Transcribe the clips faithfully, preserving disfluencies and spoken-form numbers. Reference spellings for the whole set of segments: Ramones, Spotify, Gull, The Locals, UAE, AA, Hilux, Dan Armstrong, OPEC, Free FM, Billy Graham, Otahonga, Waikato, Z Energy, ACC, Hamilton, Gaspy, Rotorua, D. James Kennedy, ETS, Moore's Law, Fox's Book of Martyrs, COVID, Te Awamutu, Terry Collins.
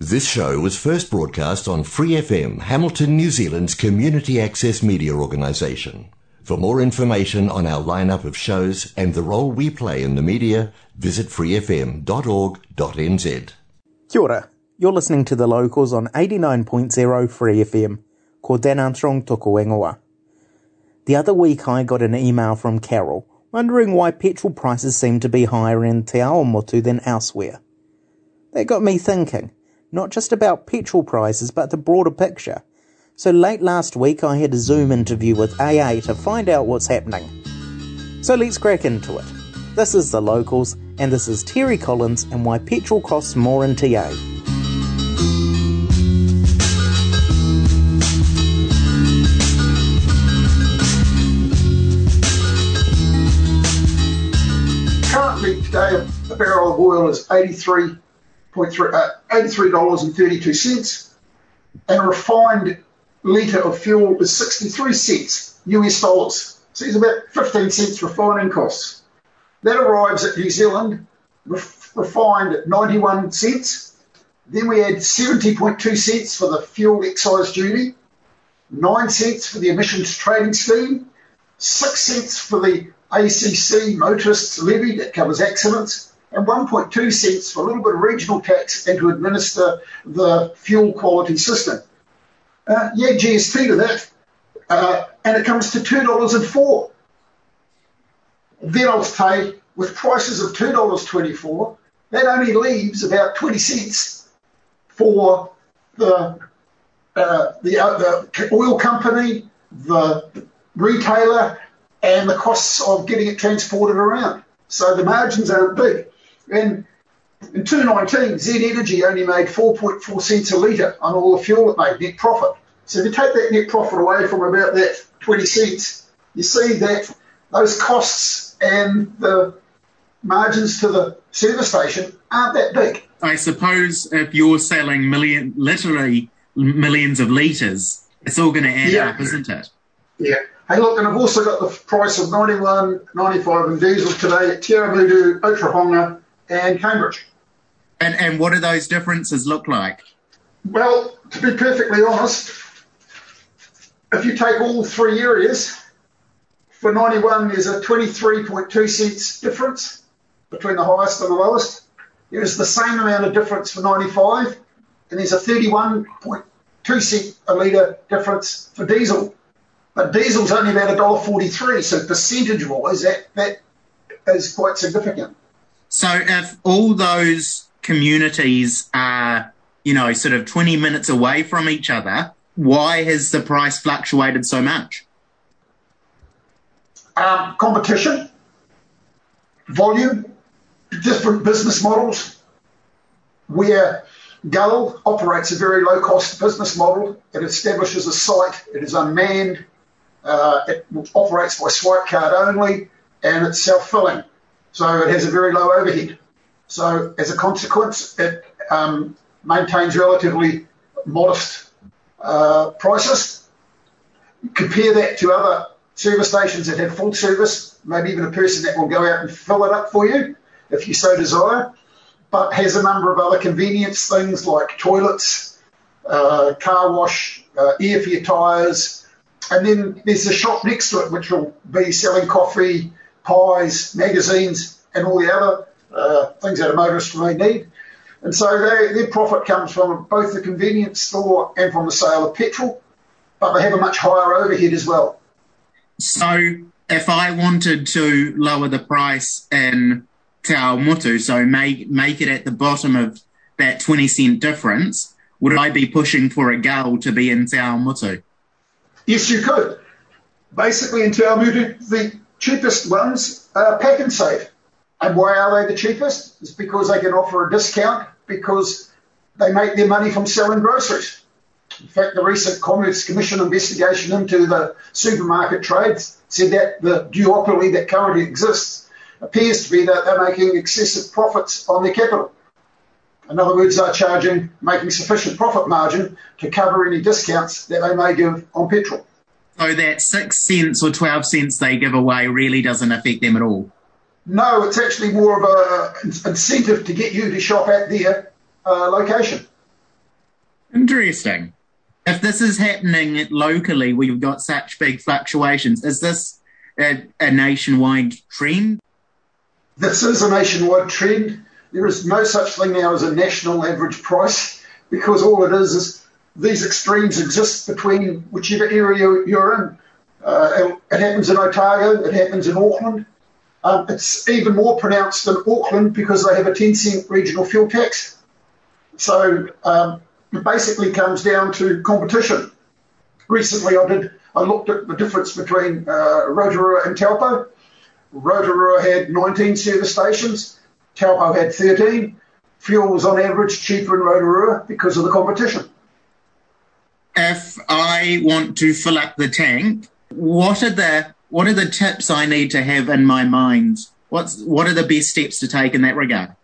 This show was first broadcast on Free F M, Hamilton, New Zealand's community access media organisation. For more information on our lineup of shows and the role we play in the media, visit free f m dot org dot n z. Kia ora. You're listening to The Locals on eighty-nine point zero Free F M. Ko Dan Armstrong toko ingoa. The other week I got an email from Carol wondering why petrol prices seem to be higher in Te Awamutu than elsewhere. That got me thinking, not just about petrol prices but the broader picture. So late last week I had a Zoom interview with A A to find out what's happening. So let's crack into it. This is The Locals, and this is Terry Collins and why petrol costs more in T A. Currently today a barrel of oil is eighty-three dollars and thirty-two cents and a refined litre of fuel is sixty-three cents U S dollars. So it's about fifteen cents refining costs. That arrives at New Zealand refined at ninety-one cents. Then we add seventy point two cents for the fuel excise duty, nine cents for the emissions trading scheme, six cents for the A C C motorists levy that covers accidents, and one point two cents for a little bit of regional tax and to administer the fuel quality system. Uh, yeah, G S T to that, uh, and it comes to two dollars and four cents. Then I was paid with prices of two dollars and twenty-four cents. That only leaves about twenty cents for the uh, the, uh, the oil company, the retailer, and the costs of getting it transported around. So the margins aren't big. And in twenty nineteen, Z Energy only made four point four cents a litre on all the fuel it made, net profit. So if you take that net profit away from about that twenty cents, you see that those costs and the margins to the service station aren't that big. I suppose if you're selling million, literally millions of litres, it's all going to add yeah. up, isn't it? Yeah. Hey, look, and I've also got the price of ninety-one ninety-five in diesel today at Te Awamutu, Otahonga and Cambridge. And and what do those differences look like? Well, to be perfectly honest, if you take all three areas, for ninety-one there's a twenty-three point two cents difference between the highest and the lowest. There is the same amount of difference for ninety-five, and there's a thirty-one point two cent a litre difference for diesel. But diesel's only about one dollar forty-three, so percentage-wise that, that is quite significant. So if all those communities are, you know, sort of twenty minutes away from each other, why has the price fluctuated so much? Um, competition, volume, different business models, where Gull operates a very low-cost business model. It establishes a site. It is unmanned. Uh, it operates by swipe card only, and it's self-filling. So it has a very low overhead. So as a consequence, it um, maintains relatively modest uh, prices. Compare that to other service stations that have full service, maybe even a person that will go out and fill it up for you if you so desire, but has a number of other convenience things like toilets, uh, car wash, uh, airfare tyres, and then there's a shop next to it which will be selling coffee, pies, magazines, and all the other uh, things that a motorist may need. And so they, their profit comes from both the convenience store and from the sale of petrol, but they have a much higher overhead as well. So if I wanted to lower the price in Te Awamutu, so make, make it at the bottom of that twenty cent difference, would I be pushing for a Gull to be in Te Awamutu? Yes, you could. Basically in Te Awamutu, the cheapest ones are Pack and Save. And why are they the cheapest? It's because they can offer a discount because they make their money from selling groceries. In fact, the recent Commerce Commission investigation into the supermarket trades said that the duopoly that currently exists appears to be that they're making excessive profits on their capital. In other words, they're charging, making sufficient profit margin to cover any discounts that they may give on petrol. So that six cents or twelve cents they give away really doesn't affect them at all? No, it's actually more of an incentive to get you to shop at their uh, location. Interesting. If this is happening locally, we've got such big fluctuations. Is this a, a nationwide trend? This is a nationwide trend. There is no such thing now as a national average price, because all it is is these extremes exist between whichever area you're in. Uh, it, it happens in Otago, it happens in Auckland. Um, it's even more pronounced in Auckland because they have a ten cent regional fuel tax. So um, it basically comes down to competition. Recently I did I looked at the difference between uh, Rotorua and Taupo. Rotorua had nineteen service stations, Taupo had thirteen. Fuel was on average cheaper in Rotorua because of the competition. If I want to fill up the tank, what are the what are the tips I need to have in my mind? What's what are the best steps to take in that regard?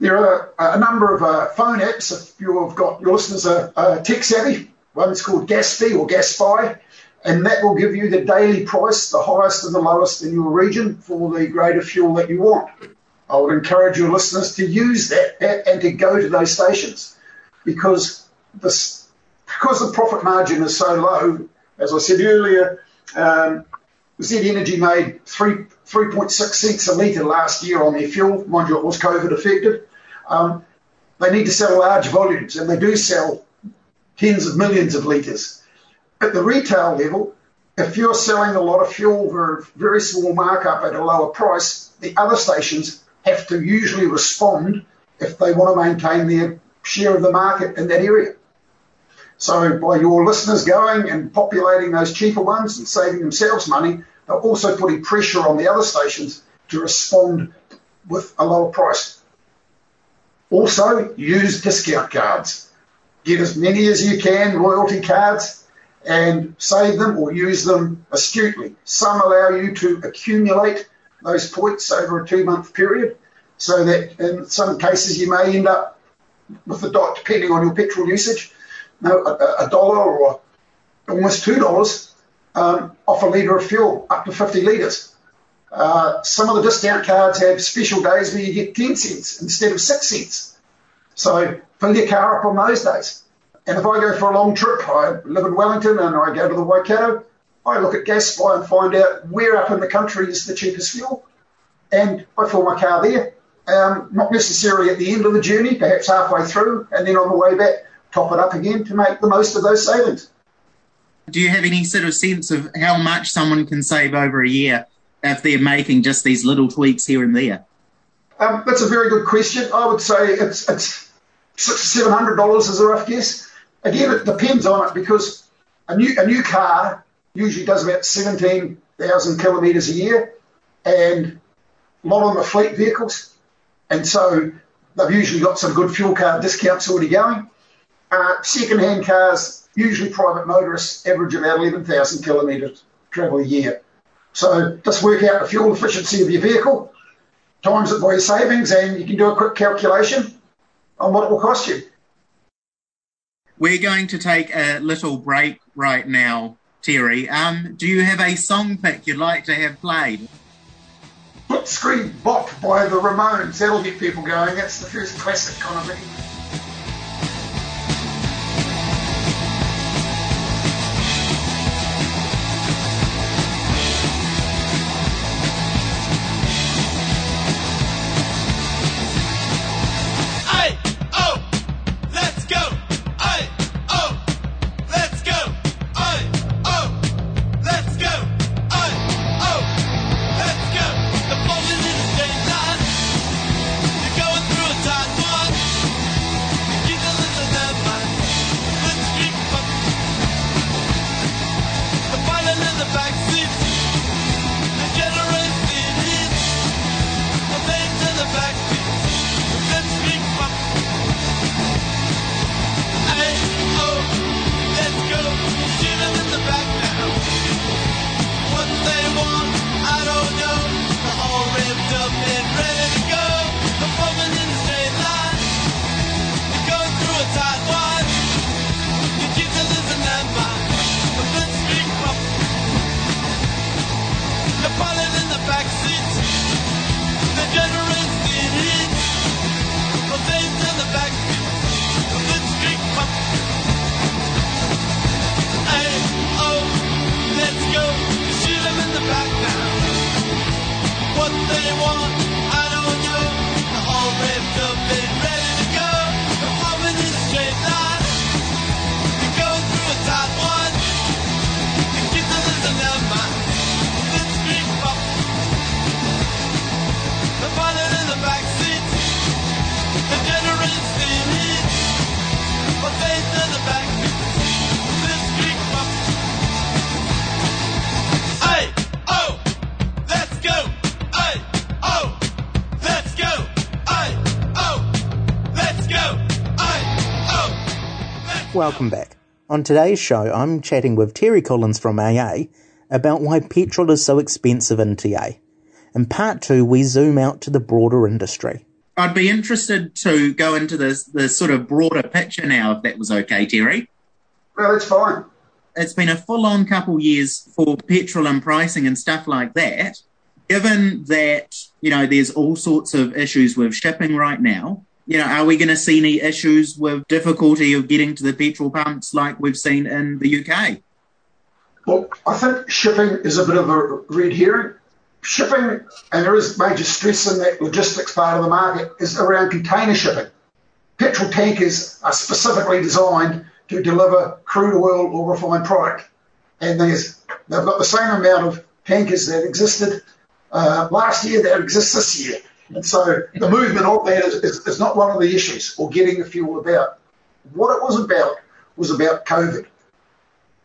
There are a number of uh, phone apps. If you've got your listeners are uh, tech savvy, one's called Gaspy or Gaspy, and that will give you the daily price, the highest and the lowest in your region for the grade of fuel that you want. I would encourage your listeners to use that app and to go to those stations, because this because the profit margin is so low. As I said earlier, um, Z Energy made three three point six cents a litre last year on their fuel. Mind you, it was COVID affected. Um, they need to sell large volumes, and they do sell tens of millions of litres. At the retail level, if you're selling a lot of fuel for a very small markup at a lower price, the other stations have to usually respond if they want to maintain their share of the market in that area. So by your listeners going and populating those cheaper ones and saving themselves money, they're also putting pressure on the other stations to respond with a lower price. Also, use discount cards. Get as many as you can, loyalty cards, and save them or use them astutely. Some allow you to accumulate those points over a two-month period, so that in some cases you may end up with a dot, depending on your petrol usage, No, a, a dollar or almost two dollars um, off a litre of fuel, up to fifty litres. Uh, some of the discount cards have special days where you get ten cents instead of six cents. So fill your car up on those days. And if I go for a long trip, I live in Wellington and I go to the Waikato, I look at Gaspy and find out where up in the country is the cheapest fuel, and I fill my car there. Um, not necessarily at the end of the journey, perhaps halfway through, and then on the way back, top it up again to make the most of those savings. Do you have any sort of sense of how much someone can save over a year if they're making just these little tweaks here and there? Um, that's a very good question. I would say it's it's six hundred dollars, seven hundred dollars is a rough guess. Again, it depends on it, because a new a new car usually does about seventeen thousand kilometres a year, and a lot of them are fleet vehicles, and so they've usually got some good fuel card discounts already going. Uh, second-hand cars, usually private motorists, average about eleven thousand kilometres travel a year. So just work out the fuel efficiency of your vehicle, times it by your savings, and you can do a quick calculation on what it will cost you. We're going to take a little break right now, Terry. Um, do you have a song pick you'd like to have played? Blitzkrieg Bop by the Ramones. That'll get people going. That's the first classic kind of thing. Welcome back. On today's show, I'm chatting with Terry Collins from A A about why petrol is so expensive in T A. In part two, we zoom out to the broader industry. I'd be interested to go into this, the sort of broader picture now, if that was okay, Terry. No, it's fine. It's been a full-on couple years for petrol and pricing and stuff like that. Given that, you know, there's all sorts of issues with shipping right now, you know, are we going to see any issues with difficulty of getting to the petrol pumps like we've seen in the U K? Well, I think shipping is a bit of a red herring. Shipping, and there is major stress in that logistics part of the market, is around container shipping. Petrol tankers are specifically designed to deliver crude oil or refined product. And there's, they've got the same amount of tankers that existed uh, last year that exists this year. And so the movement of that is, is, is not one of the issues, or getting the fuel about. What it was about was about COVID.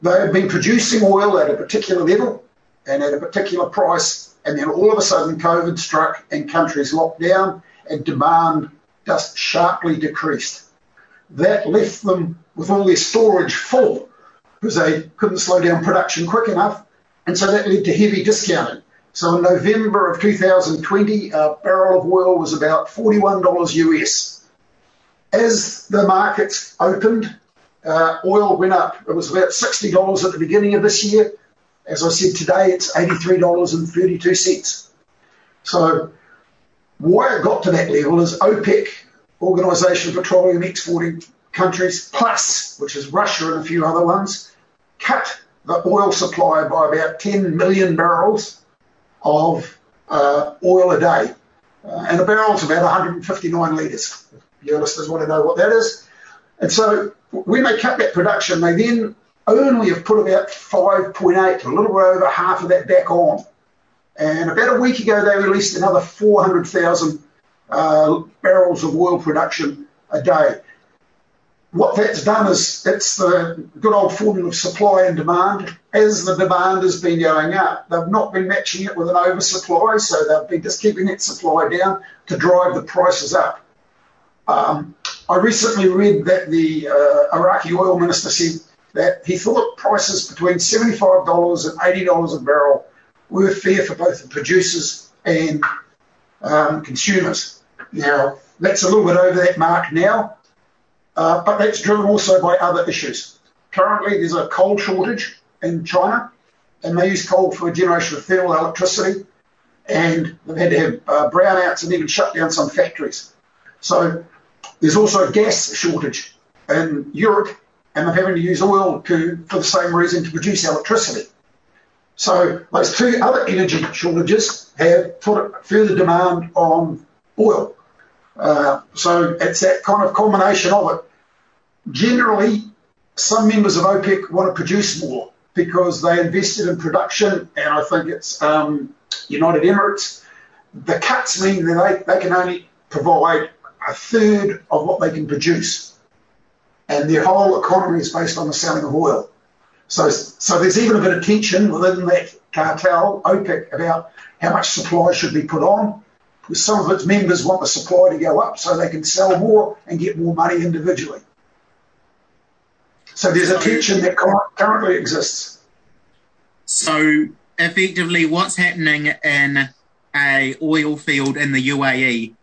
They had been producing oil at a particular level and at a particular price, and then all of a sudden COVID struck and countries locked down and demand just sharply decreased. That left them with all their storage full because they couldn't slow down production quick enough, and so that led to heavy discounting. So in November of two thousand twenty, a barrel of oil was about forty-one dollars U S. As the markets opened, uh, oil went up. It was about sixty dollars at the beginning of this year. As I said today, it's eighty-three dollars and thirty-two cents. So why it got to that level is OPEC, Organisation of Petroleum Exporting Countries, plus, which is Russia and a few other ones, cut the oil supply by about ten million barrels of uh, oil a day. Uh, and a barrel's about one hundred fifty-nine litres. Your listeners want to know what that is. And so when they cut that production, they then only have put about five point eight, a little bit over half of that back on. And about a week ago, they released another four hundred thousand uh, barrels of oil production a day. What that's done is it's the good old formula of supply and demand. As the demand has been going up, they've not been matching it with an oversupply, so they've been just keeping that supply down to drive the prices up. Um, I recently read that the uh, Iraqi oil minister said that he thought prices between seventy-five dollars and eighty dollars a barrel were fair for both the producers and um, consumers. Now, that's a little bit over that mark now. Uh, but that's driven also by other issues. Currently, there's a coal shortage in China, and they use coal for a generation of thermal electricity, and they've had to have uh, brownouts and even shut down some factories. So there's also a gas shortage in Europe, and they're having to use oil to, for the same reason, to produce electricity. So those two other energy shortages have put further demand on oil. Uh, so it's that kind of combination of it. Generally, some members of OPEC want to produce more because they invested in production, and I think it's um, United Emirates. The cuts mean that they, they can only provide a third of what they can produce, and their whole economy is based on the selling of oil. So, so there's even a bit of tension within that cartel, OPEC, about how much supply should be put on. Because some of its members want the supply to go up so they can sell more and get more money individually. So there's a tension that currently exists. So effectively what's happening in a oil field in the U A E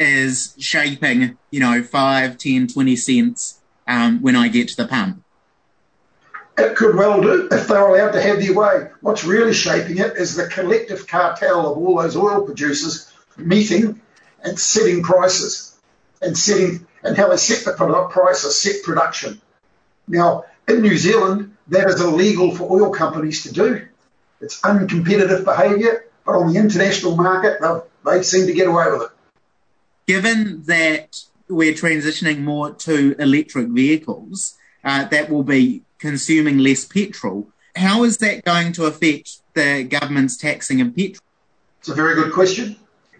is shaping, you know, five, ten, twenty cents um, when I get to the pump. It could well do if they're allowed to have their way. What's really shaping it is the collective cartel of all those oil producers meeting and setting prices, and setting and how they set the price is set production. Now, in New Zealand, that is illegal for oil companies to do. It's uncompetitive behaviour, but on the international market, they seem to get away with it. Given that we're transitioning more to electric vehicles, uh, that will be consuming less petrol, how is that going to affect the government's taxing of petrol? It's a very good question.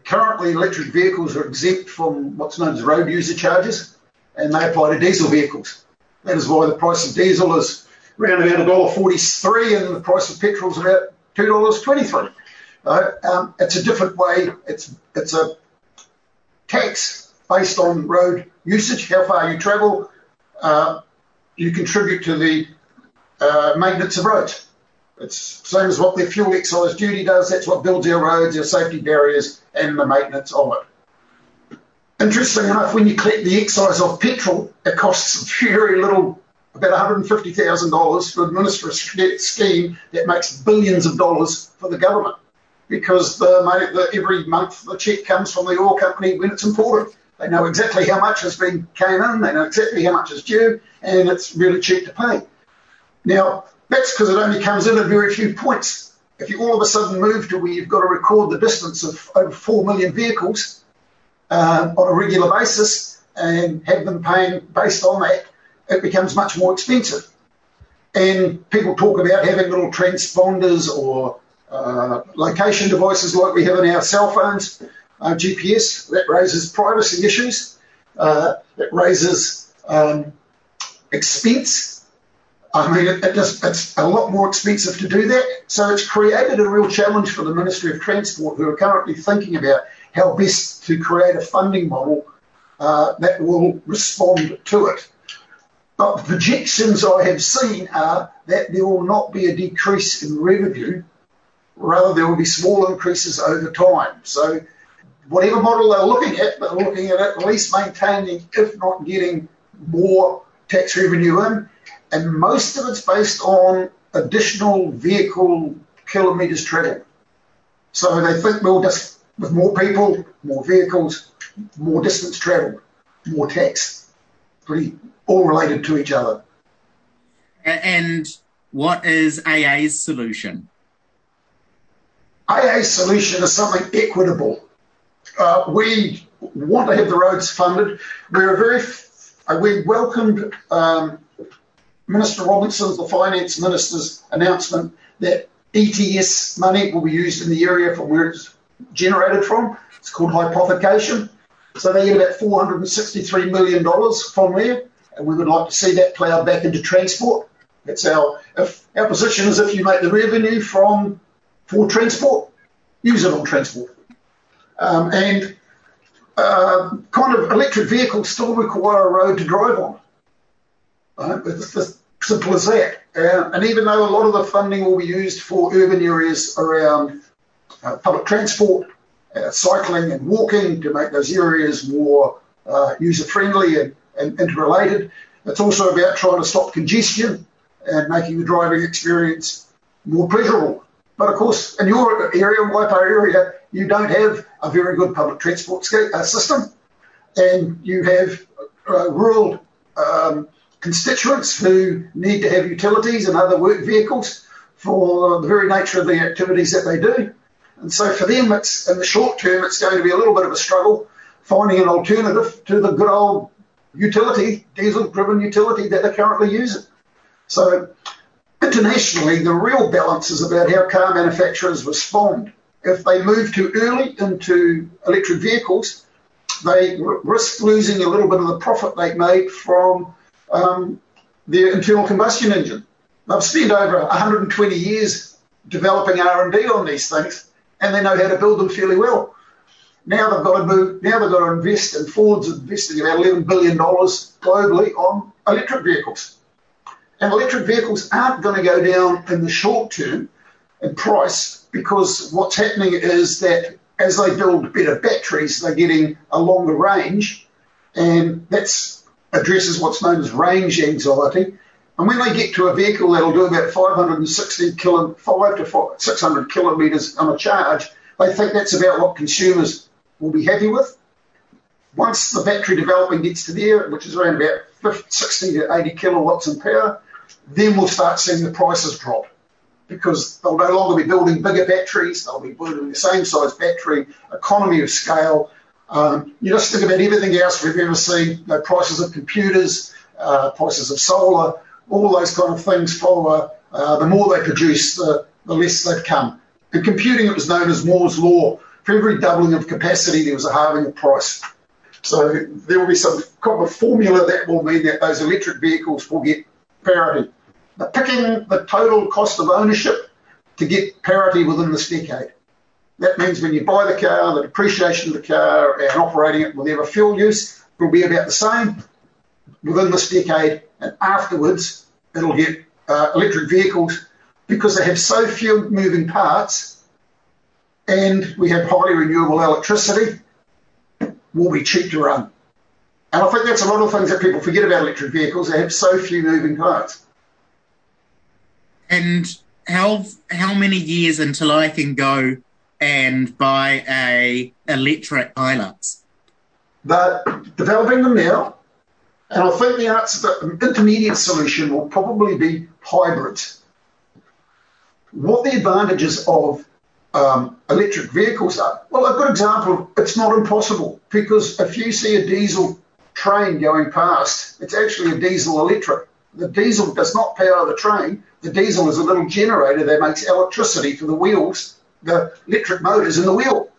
Currently, electric vehicles are exempt from what's known as road user charges, and they apply to diesel vehicles. That is why the price of diesel is around about one dollar forty-three and the price of petrol is about two dollars twenty-three. Uh, um, it's a different way. It's, it's a tax based on road usage, how far you travel, uh, you contribute to the uh, maintenance of roads. It's the same as what their fuel excise duty does. That's what builds your roads, your safety barriers, and the maintenance of it. Interestingly enough, when you collect the excise off petrol, it costs very little, about one hundred fifty thousand dollars to administer a scheme that makes billions of dollars for the government, because the, money, the every month the cheque comes from the oil company when it's imported. They know exactly how much has been came in, they know exactly how much is due, and it's really cheap to pay. Now, that's because it only comes in at very few points. If you all of a sudden move to where you've got to record the distance of over four million vehicles um, on a regular basis and have them paying based on that, it becomes much more expensive. And people talk about having little transponders or uh, location devices like we have in our cell phones, uh, G P S. That raises privacy issues. Uh, it raises um, expense. I mean, it, it just, it's a lot more expensive to do that. So it's created a real challenge for the Ministry of Transport, who are currently thinking about how best to create a funding model uh, that will respond to it. But the projections I have seen are that there will not be a decrease in revenue, rather there will be small increases over time. So whatever model they're looking at, they're looking at at least maintaining, if not getting more tax revenue in. And most of it's based on additional vehicle kilometres travelled. So they think we'll just, with more people, more vehicles, more distance travelled, more tax. Pretty all related to each other. And what is A A's solution? A A's solution is something equitable. Uh, we want to have the roads funded. We're very, uh, we welcomed um, Minister Robinson's, the Finance Minister's, announcement that E T S money will be used in the area from where it's generated from. It's called hypothecation. So they get about four hundred sixty-three million dollars from there, and we would like to see that ploughed back into transport. That's our, if, our position is if you make the revenue from for transport, use it on transport. Um, and uh, kind of electric vehicles still require a road to drive on. Right? It's as simple as that. Uh, and even though a lot of the funding will be used for urban areas around uh, public transport, Uh, cycling and walking to make those areas more uh, user-friendly and, and interrelated. It's also about trying to stop congestion and making the driving experience more pleasurable. But of course, in your area, Waipā area, you don't have a very good public transport system, and you have uh, rural um, constituents who need to have utilities and other work vehicles for the very nature of the activities that they do. And so for them, it's, in the short term, it's going to be a little bit of a struggle finding an alternative to the good old utility, diesel-driven utility that they're currently using. So internationally, the real balance is about how car manufacturers respond. If they move too early into electric vehicles, they r- risk losing a little bit of the profit they made from um, their internal combustion engine. They've spent over one hundred twenty years developing R and D on these things, and they know how to build them fairly well. Now they've got to move, now they've got to invest, and Ford's investing about eleven billion dollars globally on electric vehicles. And electric vehicles aren't going to go down in the short term in price, because what's happening is that as they build better batteries, they're getting a longer range, and that addresses what's known as range anxiety. And when they get to a vehicle that'll do about five hundred sixty kilo, five to six hundred kilometres on a charge, they think that's about what consumers will be happy with. Once the battery development gets to there, which is around about fifty, sixty to eighty kilowatts in power, then we'll start seeing the prices drop, because they'll no longer be building bigger batteries, they'll be building the same size battery, economy of scale. Um, you just think about everything else we've ever seen, you know, prices of computers, uh, prices of solar, all those kind of things follow. Uh, the more they produce, the, the less they've come. In computing, it was known as Moore's Law. For every doubling of capacity, there was a halving of price. So there will be some kind of formula that will mean that those electric vehicles will get parity. But picking the total cost of ownership to get parity within this decade. That means when you buy the car, the depreciation of the car and operating it with ever fuel use will be about the same. within this decade, and afterwards it'll get uh, electric vehicles, because they have so few moving parts and we have highly renewable electricity, will be cheap to run. And I think that's a lot of things that people forget about electric vehicles. They have so few moving parts. And how how many years until I can go and buy a electric Hilux? They're developing them now. And I think the answer, the intermediate solution will probably be hybrid. What the advantages of um, electric vehicles are, well, a good example, it's not impossible, because if you see a diesel train going past, it's actually a diesel electric. The diesel does not power the train. The diesel is a little generator that makes electricity for the wheels, the electric motors in the wheel.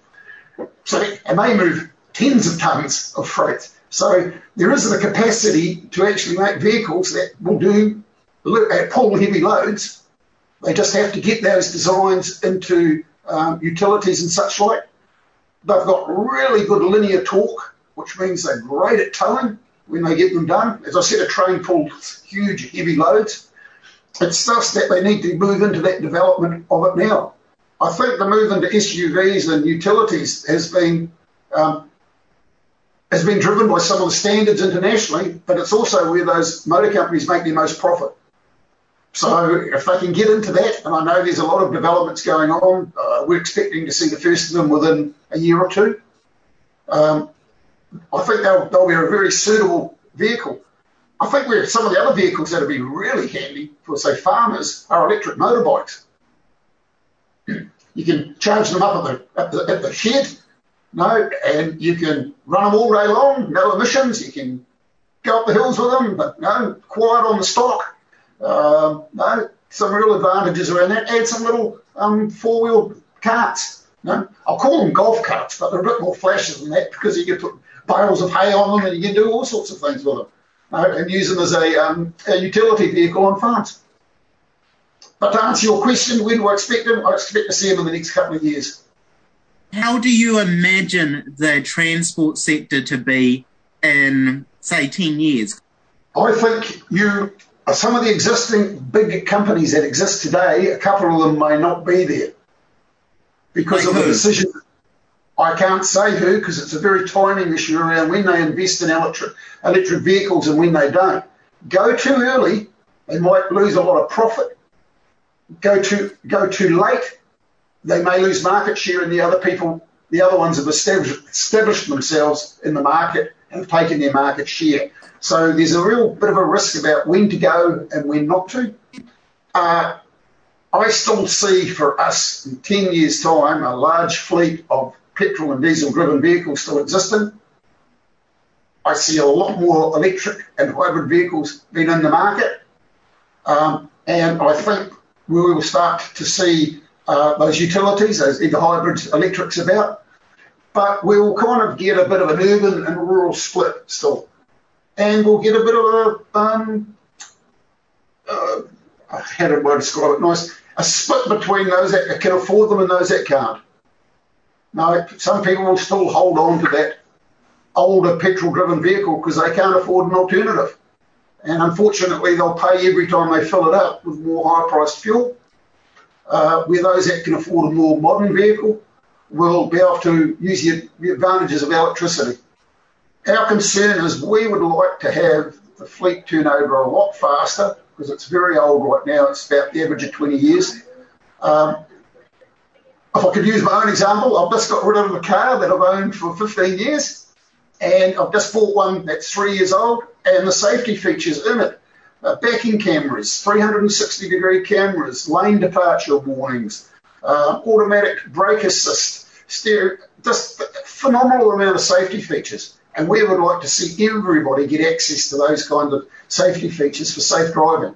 So and they move tens of tons of freight. So there is the capacity to actually make vehicles that will do that pull heavy loads. They just have to get those designs into um, utilities and such like. They've got really good linear torque, which means they're great at towing when they get them done. As I said, a train pulls huge, heavy loads. It's just that they need to move into that development of it now. I think the move into S U Vs and utilities has been um, has been driven by some of the standards internationally, but it's also where those motor companies make their most profit. So if they can get into that, and I know there's a lot of developments going on, uh, we're expecting to see the first of them within a year or two. Um, I think they'll, they'll be a very suitable vehicle. I think we're, some of the other vehicles that would be really handy for, say, farmers are electric motorbikes. You can charge them up at the, at the, at the shed, no, and you can run them all day long, no emissions. You can go up the hills with them, but no, quiet on the stock. Um, no, some real advantages around that, and some little um, four-wheel carts. You know? I'll call them golf carts, but they're a bit more flashy than that, because you can put bales of hay on them and you can do all sorts of things with them, you know, and use them as a, um, a utility vehicle on farms. But to answer your question, when do I expect them? I expect to see them in the next couple of years. How do you imagine the transport sector to be in, say, ten years? I think you... Some of the existing big companies that exist today, a couple of them may not be there because of the decision. I can't say who, because it's a very timing issue around when they invest in electric, electric vehicles and when they don't. Go too early, they might lose a lot of profit. Go too, go too late, they may lose market share, and the other people, the other ones have established, established themselves in the market and have taken their market share. So there's a real bit of a risk about when to go and when not to. Uh, I still see for us in ten years' time a large fleet of petrol and diesel-driven vehicles still existing. I see a lot more electric and hybrid vehicles being in the market. Um, and I think we will start to see uh, those utilities, those either hybrids, electrics about. But we'll kind of get a bit of an urban and rural split still. And we'll get a bit of a, um, uh, how do I describe it nice, a split between those that can afford them and those that can't. Now, some people will still hold on to that older petrol-driven vehicle because they can't afford an alternative. And unfortunately, they'll pay every time they fill it up with more high-priced fuel, uh, where those that can afford a more modern vehicle will be able to use the advantages of electricity. Our concern is we would like to have the fleet turnover a lot faster, because it's very old right now. It's about the average of twenty years. Um, if I could use my own example, I've just got rid of a car that I've owned for fifteen years, and I've just bought one that's three years old, and the safety features in it, uh, backing cameras, three sixty degree cameras, lane departure warnings, Uh, automatic brake assist, steering, just a phenomenal amount of safety features. And we would like to see everybody get access to those kind of safety features for safe driving.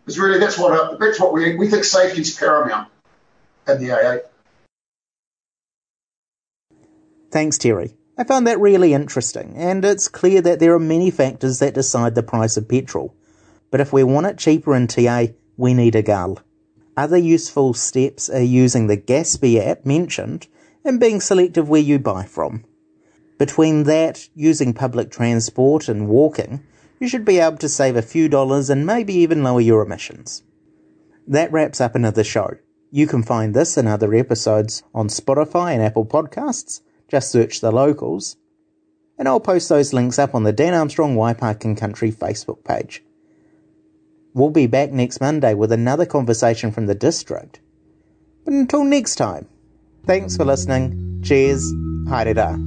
Because really that's what, uh, that's what we, we think safety is paramount in the A A. Thanks, Terry. I found that really interesting, and it's clear that there are many factors that decide the price of petrol. But if we want it cheaper in T A, we need a Gull. Other useful steps are using the Gaspy app mentioned and being selective where you buy from. Between that, using public transport and walking, you should be able to save a few dollars and maybe even lower your emissions. That wraps up another show. You can find this and other episodes on Spotify and Apple Podcasts. Just search The Locals. And I'll post those links up on the Dan Armstrong Waipā and Country Facebook page. We'll be back next Monday with another conversation from the district. But until next time, thanks for listening. Cheers. Haere rā.